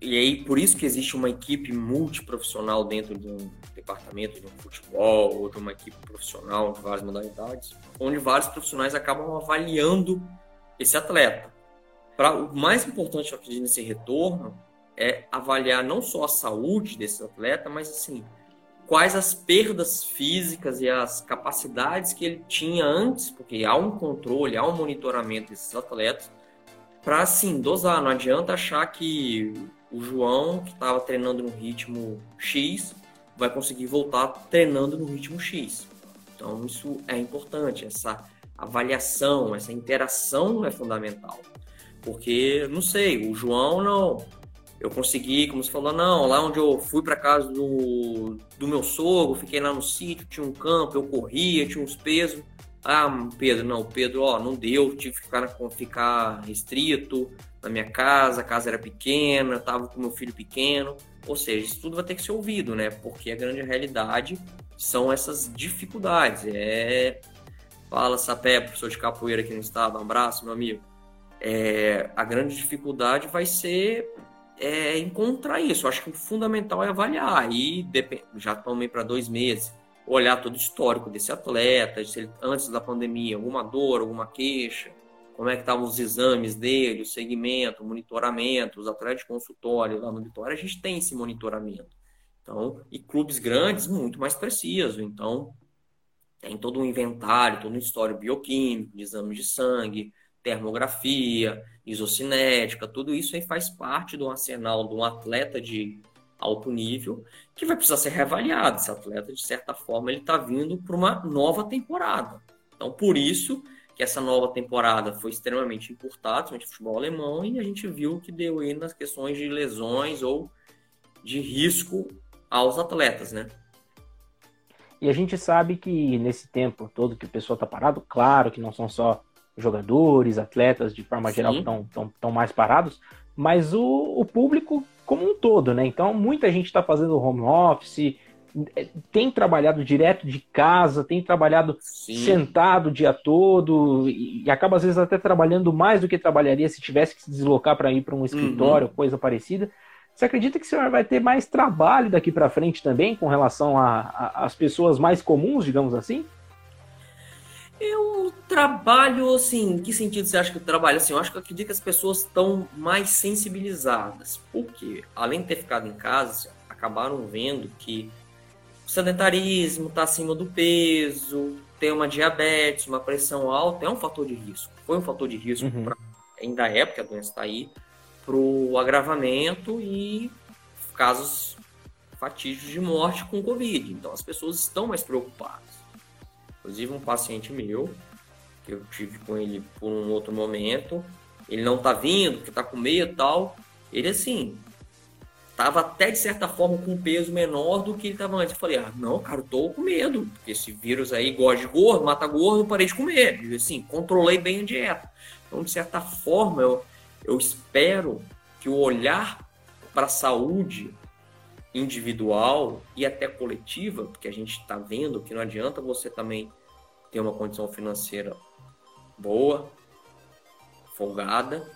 e aí por isso que existe uma equipe multiprofissional dentro de um departamento de um futebol, ou de uma equipe profissional de várias modalidades, onde vários profissionais acabam avaliando esse atleta. O mais importante, eu acredito, nesse retorno é avaliar não só a saúde desse atleta, mas assim, quais as perdas físicas e as capacidades que ele tinha antes, porque há um controle, há um monitoramento desses atletas, para assim, dosar. Não adianta achar que o João, que estava treinando no ritmo X, vai conseguir voltar treinando no ritmo X. Então isso é importante, essa avaliação, essa interação é fundamental. Porque, não sei, o João eu consegui, como você falou, lá onde eu fui para casa do meu sogro, fiquei lá no sítio, tinha um campo, eu corria, tinha uns pesos. Ah, Pedro, não deu, tive que ficar restrito na minha casa, a casa era pequena, estava com meu filho pequeno. Ou seja, isso tudo vai ter que ser ouvido, né? Porque a grande realidade são essas dificuldades. Fala, Sapé, professor de capoeira aqui no estado, um abraço, meu amigo. A grande dificuldade vai ser encontrar isso. Eu acho que o fundamental é avaliar. E já tomei para 2 meses. Olhar todo o histórico desse atleta, se ele, antes da pandemia, alguma dor, alguma queixa, como é que estavam os exames dele, o segmento, o monitoramento, os atletas de consultório lá no Vitória, a gente tem esse monitoramento. Então, e clubes grandes, muito mais preciso. Então, tem todo um inventário, todo um histórico bioquímico, de exames de sangue, termografia, isocinética, tudo isso aí faz parte do arsenal de um atleta de alto nível, que vai precisar ser reavaliado. Esse atleta, de certa forma, ele está vindo para uma nova temporada. Então, por isso que essa nova temporada foi extremamente encurtada, principalmente futebol alemão, e a gente viu o que deu aí nas questões de lesões ou de risco aos atletas, né? E a gente sabe que nesse tempo todo que o pessoal está parado, claro que não são só jogadores, atletas de forma geral estão mais parados, mas o público como um todo, né? Então, muita gente está fazendo home office, tem trabalhado direto de casa, tem trabalhado sentado o dia todo e acaba, às vezes, até trabalhando mais do que trabalharia se tivesse que se deslocar para ir para um escritório, coisa parecida. Você acredita que o senhor vai ter mais trabalho daqui para frente também com relação às pessoas mais comuns, digamos assim? Eu trabalho, assim, em que sentido você acha que eu trabalho? Assim, eu acho que eu acredito que as pessoas estão mais sensibilizadas. Por quê? Além de ter ficado em casa, acabaram vendo que o sedentarismo está acima do peso, ter uma diabetes, uma pressão alta, é um fator de risco. Foi um fator de risco, ainda é, porque a doença está aí, para o agravamento e casos fatídicos de morte com Covid. Então, as pessoas estão mais preocupadas. Inclusive um paciente meu, que eu tive com ele por um outro momento, ele não tá vindo, porque tá com medo e tal, ele assim, tava até de certa forma com um peso menor do que ele tava antes. Eu falei, não, cara, eu tô com medo, porque esse vírus aí gosta de gordo, mata gordo, eu parei de comer, e, assim, controlei bem a dieta. Então, de certa forma, eu espero que o olhar para a saúde individual e até coletiva, porque a gente está vendo que não adianta você também ter uma condição financeira boa, folgada,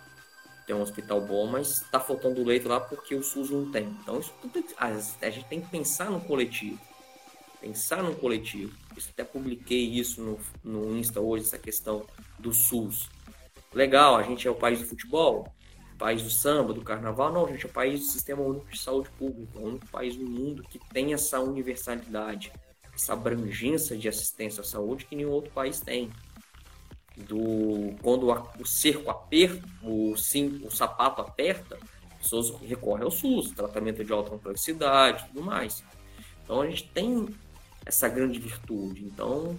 ter um hospital bom, mas está faltando leito lá porque o SUS não tem. Então isso tudo, a gente tem que pensar no coletivo. Eu até publiquei isso no Insta hoje, essa questão do SUS. Legal, a gente é o país do futebol, país do samba, do carnaval, não, gente, é o país do Sistema Único de Saúde Pública, é o único país do mundo que tem essa universalidade, essa abrangência de assistência à saúde que nenhum outro país tem. Quando o cerco aperta, o sapato aperta, as pessoas recorrem ao SUS, tratamento de alta complexidade e tudo mais. Então a gente tem essa grande virtude. Então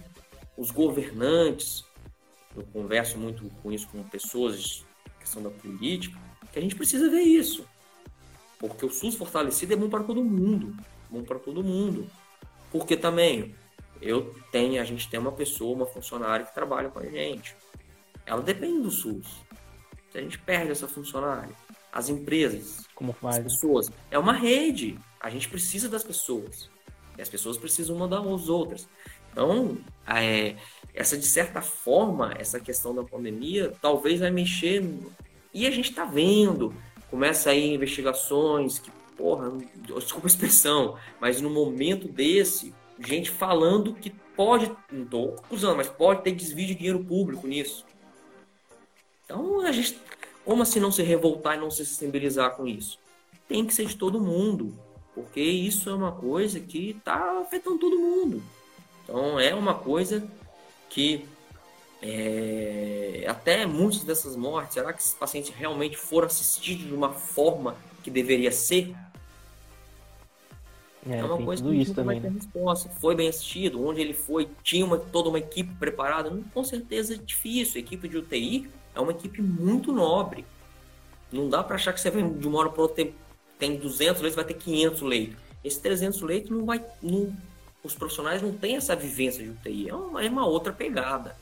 os governantes, eu converso muito com isso com pessoas, questão da política, que a gente precisa ver isso. Porque o SUS fortalecido é bom para todo mundo. Bom para todo mundo. Porque também a gente tem uma pessoa, uma funcionária que trabalha com a gente. Ela depende do SUS. Se a gente perde essa funcionária, as empresas, como faz? As pessoas. É uma rede. A gente precisa das pessoas. E as pessoas precisam uma das outras. Então, de certa forma, essa questão da pandemia talvez vai mexer. E a gente está vendo. Começa aí investigações que, desculpa a expressão, mas no momento desse, gente falando que pode, não estou acusando, mas pode ter desvio de dinheiro público nisso. Então, a gente, como assim não se revoltar e não se sensibilizar com isso? Tem que ser de todo mundo, porque isso é uma coisa que está afetando todo mundo. Então, é uma coisa que... até muitas dessas mortes, será que esses pacientes realmente foram assistidos de uma forma que deveria ser? É uma coisa que não vai ter resposta. Foi bem assistido, onde ele foi, tinha toda uma equipe preparada. Com certeza é difícil. A equipe de UTI é uma equipe muito nobre. Não dá para achar que você vai de uma hora para outra tem 200 leitos, vai ter 500 leitos. Esses 300 leitos os profissionais não têm essa vivência de UTI. É uma outra pegada.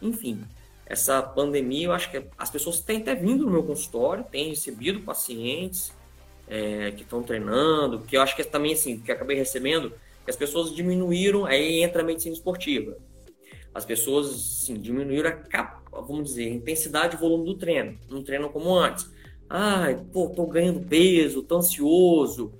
Enfim, essa pandemia, eu acho que as pessoas têm até vindo no meu consultório, têm recebido pacientes que estão treinando, que eu acho que também, assim, que eu acabei recebendo, que as pessoas diminuíram, aí entra a medicina esportiva. As pessoas, assim, diminuíram a intensidade e volume do treino. Não treinam como antes. Tô ganhando peso, tô ansioso.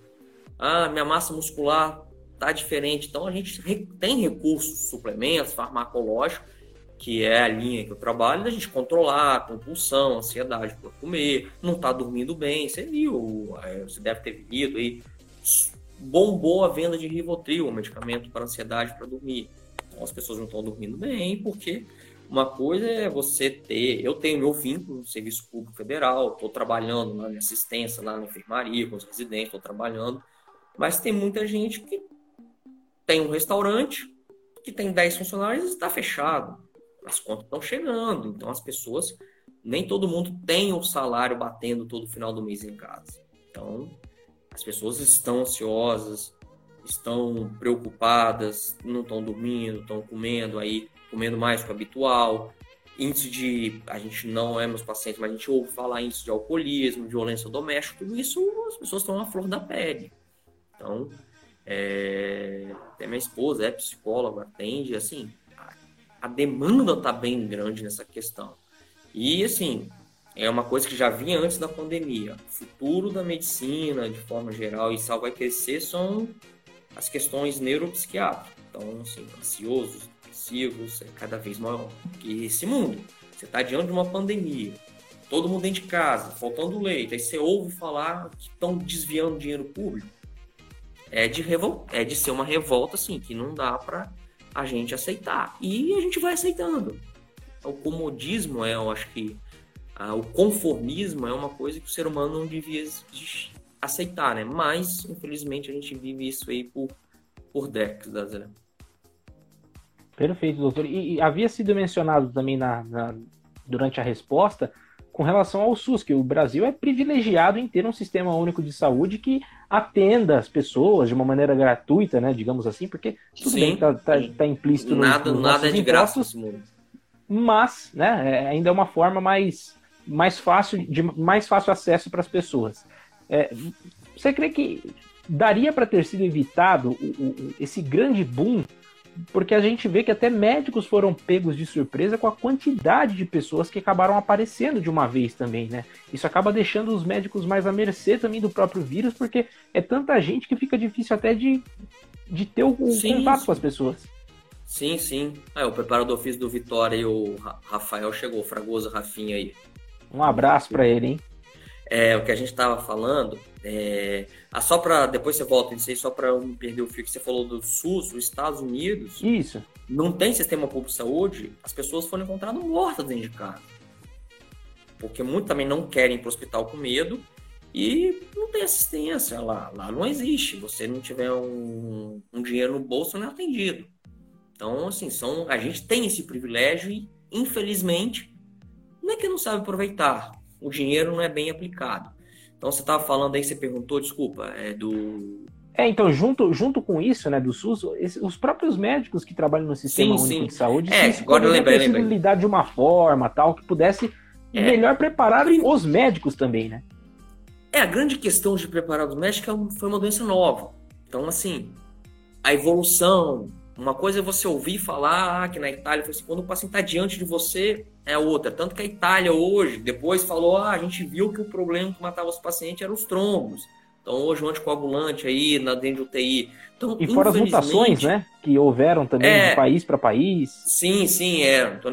Minha massa muscular tá diferente. Então, a gente tem recursos, suplementos, farmacológicos, que é a linha que eu trabalho, da gente controlar a compulsão, ansiedade por comer, não tá dormindo bem, você viu, você deve ter vivido aí, bombou a venda de Rivotril, um medicamento para ansiedade, para dormir. Então, as pessoas não estão dormindo bem, porque uma coisa é você ter, eu tenho meu vínculo no Serviço Público Federal, estou trabalhando lá na assistência, lá na enfermaria, com os residentes, estou trabalhando, mas tem muita gente que tem um restaurante, que tem 10 funcionários e está fechado. As contas estão chegando, então as pessoas, nem todo mundo tem o salário batendo todo final do mês em casa. Então, as pessoas estão ansiosas, estão preocupadas, não estão dormindo, estão comendo mais que o habitual. A gente não é meus pacientes, mas a gente ouve falar índice de alcoolismo, de violência doméstica, tudo isso as pessoas estão à flor da pele. Então, até minha esposa é psicóloga, atende, assim... A demanda está bem grande nessa questão. E, assim, é uma coisa que já vinha antes da pandemia. O futuro da medicina, de forma geral, e só vai crescer, são as questões neuropsiquiátricas. Então, assim, ansiosos, depressivos, é cada vez maior que esse mundo. Você está diante de uma pandemia, todo mundo dentro de casa, faltando leite, aí você ouve falar que estão desviando dinheiro público. É de ser uma revolta, assim, que não dá para... a gente aceitar, e a gente vai aceitando. O comodismo eu acho que o conformismo é uma coisa que o ser humano não devia aceitar, né? Mas, infelizmente, a gente vive isso aí por décadas, né? Perfeito, doutor. E havia sido mencionado também durante a resposta com relação ao SUS, que o Brasil é privilegiado em ter um sistema único de saúde que atenda as pessoas de uma maneira gratuita, né, digamos assim, porque tudo sim, bem que tá implícito nada de graça, mas, né, ainda é uma forma mais fácil acesso para as pessoas. Você crê que daria para ter sido evitado esse grande boom? Porque a gente vê que até médicos foram pegos de surpresa com a quantidade de pessoas que acabaram aparecendo de uma vez também, né? Isso acaba deixando os médicos mais à mercê também do próprio vírus, porque é tanta gente que fica difícil até de ter o contato com as pessoas. Sim, sim. O preparador físico do Vitória e o Rafael chegou, o Fragoso, Rafinha aí. Um abraço pra ele, hein? O que a gente estava falando, só para depois você volta, não sei, só para eu não perder o fio, que você falou do SUS, os Estados Unidos, isso. Não tem sistema público de saúde, as pessoas foram encontradas mortas dentro de casa. Porque muitos também não querem ir para o hospital com medo e não tem assistência lá. Lá não existe, você não tiver um dinheiro no bolso, não é atendido. Então, assim, a gente tem esse privilégio e, infelizmente, não é que não sabe aproveitar. O dinheiro não é bem aplicado. Então, você estava falando aí, você perguntou, desculpa, então, junto com isso, né, do SUS, os próprios médicos que trabalham no Sistema Único de Saúde, agora eu lembrei, lidar de uma forma, tal, que pudesse melhor preparar os médicos também, né? A grande questão de preparar os médicos foi uma doença nova. Então, assim, a evolução, uma coisa é você ouvir falar que na Itália, foi assim, quando o paciente está diante de você, é outra. Tanto que a Itália hoje, depois falou, a gente viu que o problema que matava os pacientes eram os trombos. Então, hoje, o anticoagulante aí, dentro de UTI. Então, e fora as mutações, né? Que houveram também de país para país. Sim, Não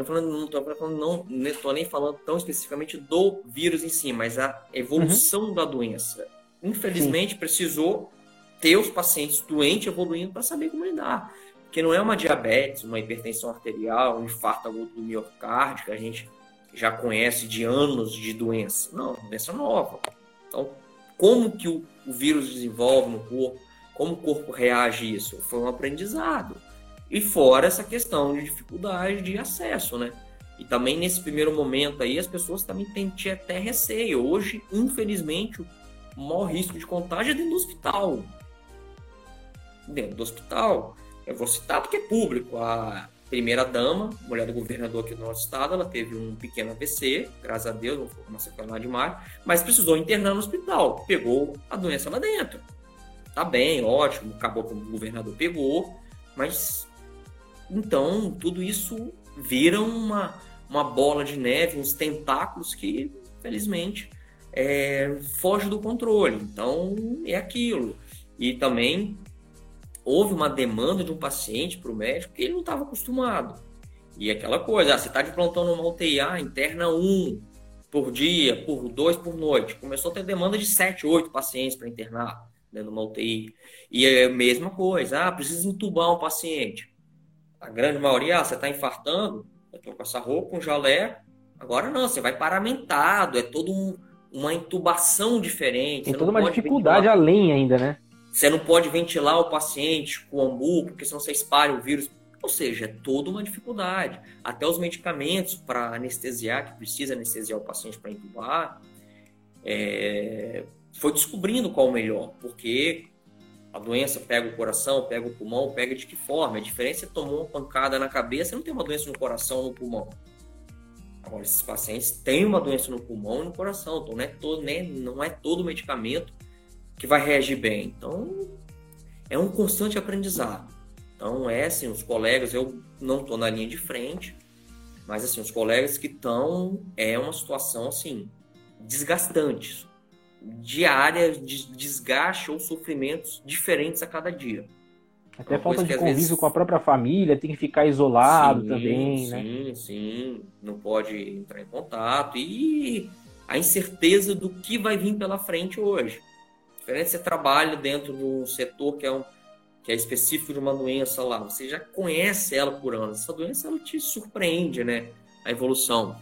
estou nem falando tão especificamente do vírus em si, mas a evolução da doença. Infelizmente, precisou ter os pacientes doentes evoluindo para saber como lidar. Porque não é uma diabetes, uma hipertensão arterial, um infarto agudo do miocárdio, que a gente já conhece de anos de doença. Não, doença nova. Então, como que o vírus desenvolve no corpo, como o corpo reage a isso, foi um aprendizado. E fora essa questão de dificuldade de acesso, né? E também nesse primeiro momento aí, as pessoas também têm até receio. Hoje, infelizmente, o maior risco de contágio é dentro do hospital. Dentro do hospital, eu vou citar porque é público. A primeira-dama, mulher do governador aqui do nosso estado, ela teve um pequeno AVC, graças a Deus, não foi uma sequela demais, mas precisou internar no hospital, pegou a doença lá dentro. Tá bem, ótimo, acabou como o governador pegou, mas então tudo isso vira uma bola de neve, uns tentáculos que, infelizmente, foge do controle. Então, é aquilo. E também houve uma demanda de um paciente para o médico que ele não estava acostumado. E aquela coisa, você está de plantão numa UTI, interna 1 por dia, por 2 por noite. Começou a ter demanda de 7, 8 pacientes para internar dentro de uma UTI. E é a mesma coisa, precisa entubar um paciente. A grande maioria, você está infartando, eu estou com essa roupa, um jaleco. Agora não, você vai paramentado, é toda uma intubação diferente. Tem toda uma dificuldade além ainda, né? Você não pode ventilar o paciente com o ambu, porque senão você espalha o vírus. Ou seja, é toda uma dificuldade. Até os medicamentos para anestesiar, que precisa anestesiar o paciente para entubar, foi descobrindo qual o melhor, porque a doença pega o coração, pega o pulmão, pega de que forma? A diferença é tomar uma pancada na cabeça, não tem uma doença no coração ou no pulmão. Agora, esses pacientes têm uma doença no pulmão e no coração, então não é todo medicamento que vai reagir bem. Então, é um constante aprendizado. Então, assim, os colegas, eu não estou na linha de frente, mas, assim, os colegas que estão, uma situação, assim, desgastante, diária, de desgaste ou sofrimentos diferentes a cada dia. Até falta de convívio com a própria família, tem que ficar isolado também, né? Sim, não pode entrar em contato e a incerteza do que vai vir pela frente hoje. Diferente você trabalha dentro de um setor que é específico de uma doença lá. Você já conhece ela por anos. Essa doença, ela te surpreende, né? A evolução.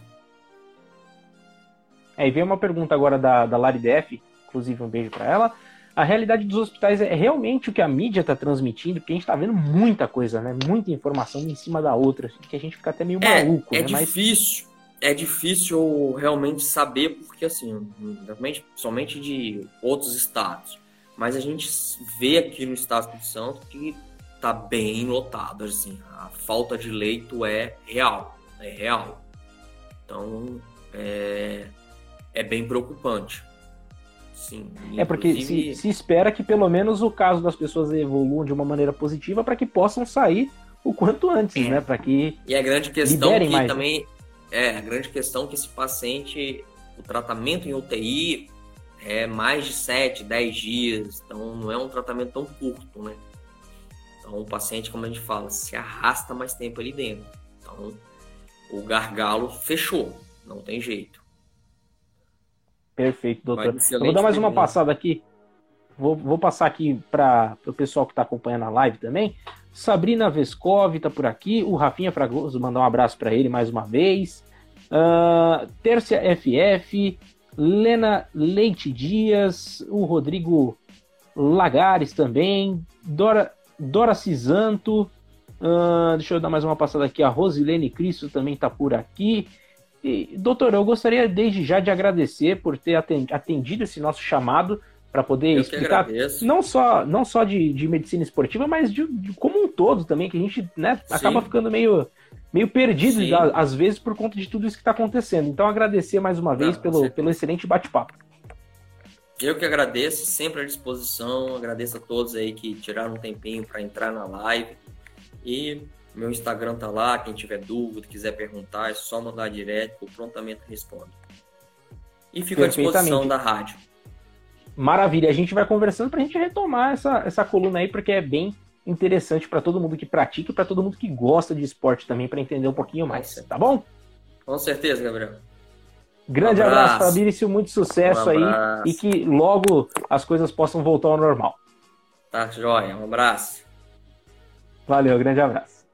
E veio uma pergunta agora da Laridef, inclusive um beijo para ela. A realidade dos hospitais é realmente o que a mídia está transmitindo, porque a gente está vendo muita coisa, né? Muita informação em cima da outra, que a gente fica até meio maluco. Difícil. É difícil realmente saber, porque assim, somente de outros estados, mas a gente vê aqui no estado do Espírito Santo que está bem lotado, assim, a falta de leito é real. Então, é bem preocupante. Sim, porque se espera que pelo menos o caso das pessoas evoluam de uma maneira positiva para que possam sair o quanto antes, né? Para que e a grande questão que mais, também... Né? A grande questão é que esse paciente, o tratamento em UTI é mais de 7, 10 dias, então não é um tratamento tão curto, né? Então o paciente, como a gente fala, se arrasta mais tempo ali dentro. Então o gargalo fechou, não tem jeito. Perfeito, doutor. Eu vou dar mais uma passada aqui. Vou passar aqui para o pessoal que está acompanhando a live também. Sabrina Vescovi está por aqui. O Rafinha Fragoso, mandar um abraço para ele mais uma vez. Tércia FF, Lena Leite Dias, o Rodrigo Lagares também, Dora Cisanto. Deixa eu dar mais uma passada aqui. A Rosilene Cristo também está por aqui. E, doutor, eu gostaria desde já de agradecer por ter atendido esse nosso chamado para poder explicar não só de medicina esportiva, mas de como um todo também, que a gente, né, acaba ficando meio perdido, às vezes, por conta de tudo isso que está acontecendo. Então, agradecer mais uma vez pelo excelente bate-papo. Eu que agradeço, sempre à disposição, agradeço a todos aí que tiraram um tempinho para entrar na live. E meu Instagram tá lá, quem tiver dúvida, quiser perguntar, é só mandar direto, eu prontamente respondo. E fico à disposição da rádio. Maravilha, a gente vai conversando para a gente retomar essa coluna aí, porque é bem interessante para todo mundo que pratica e para todo mundo que gosta de esporte também, para entender um pouquinho mais, tá bom? Com certeza, Gabriel. Grande abraço, Fabrício, muito sucesso aí e que logo as coisas possam voltar ao normal. Tá joia, um abraço. Valeu, grande abraço.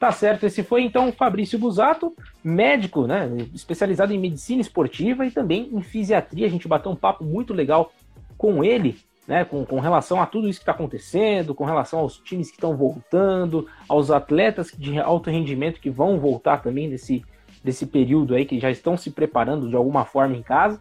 Tá certo, esse foi então o Fabrício Buzatto, médico, né, especializado em medicina esportiva e também em fisiatria. A gente bateu um papo muito legal com ele, né, com relação a tudo isso que está acontecendo, com relação aos times que estão voltando, aos atletas de alto rendimento que vão voltar também desse período aí, que já estão se preparando de alguma forma em casa.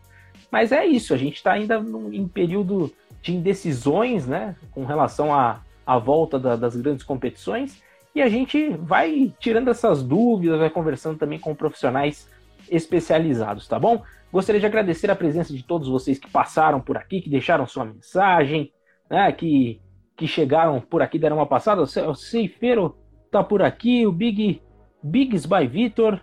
Mas é isso, a gente está ainda em período de indecisões, né, com relação à volta das grandes competições, e a gente vai tirando essas dúvidas, vai conversando também com profissionais especializados, tá bom? Gostaria de agradecer a presença de todos vocês que passaram por aqui, que deixaram sua mensagem, né, que chegaram por aqui, deram uma passada. O Ceifeiro tá por aqui, o Bigs by Vitor,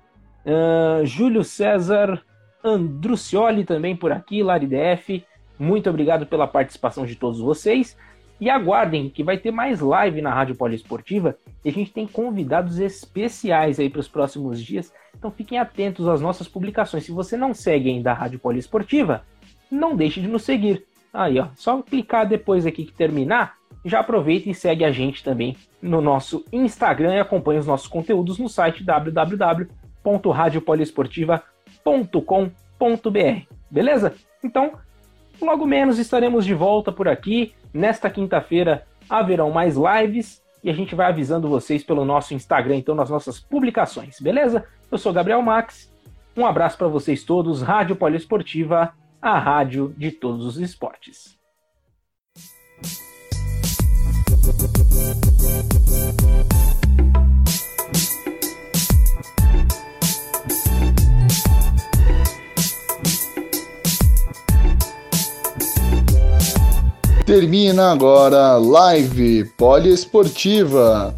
Júlio César Andrucioli também por aqui, Laridef. Muito obrigado pela participação de todos vocês. E aguardem que vai ter mais live na Rádio Poliesportiva e a gente tem convidados especiais aí para os próximos dias. Então fiquem atentos às nossas publicações. Se você não segue ainda a Rádio Poliesportiva, não deixe de nos seguir. Aí, ó, só clicar depois aqui que terminar, já aproveita e segue a gente também no nosso Instagram e acompanhe os nossos conteúdos no site www.radiopoliesportiva.com.br. Beleza? Então, logo menos estaremos de volta por aqui. Nesta quinta-feira haverão mais lives e a gente vai avisando vocês pelo nosso Instagram, então, nas nossas publicações, beleza? Eu sou Gabriel Max, um abraço para vocês todos, Rádio Poliesportiva, a rádio de todos os esportes. Termina agora a live Poliesportiva.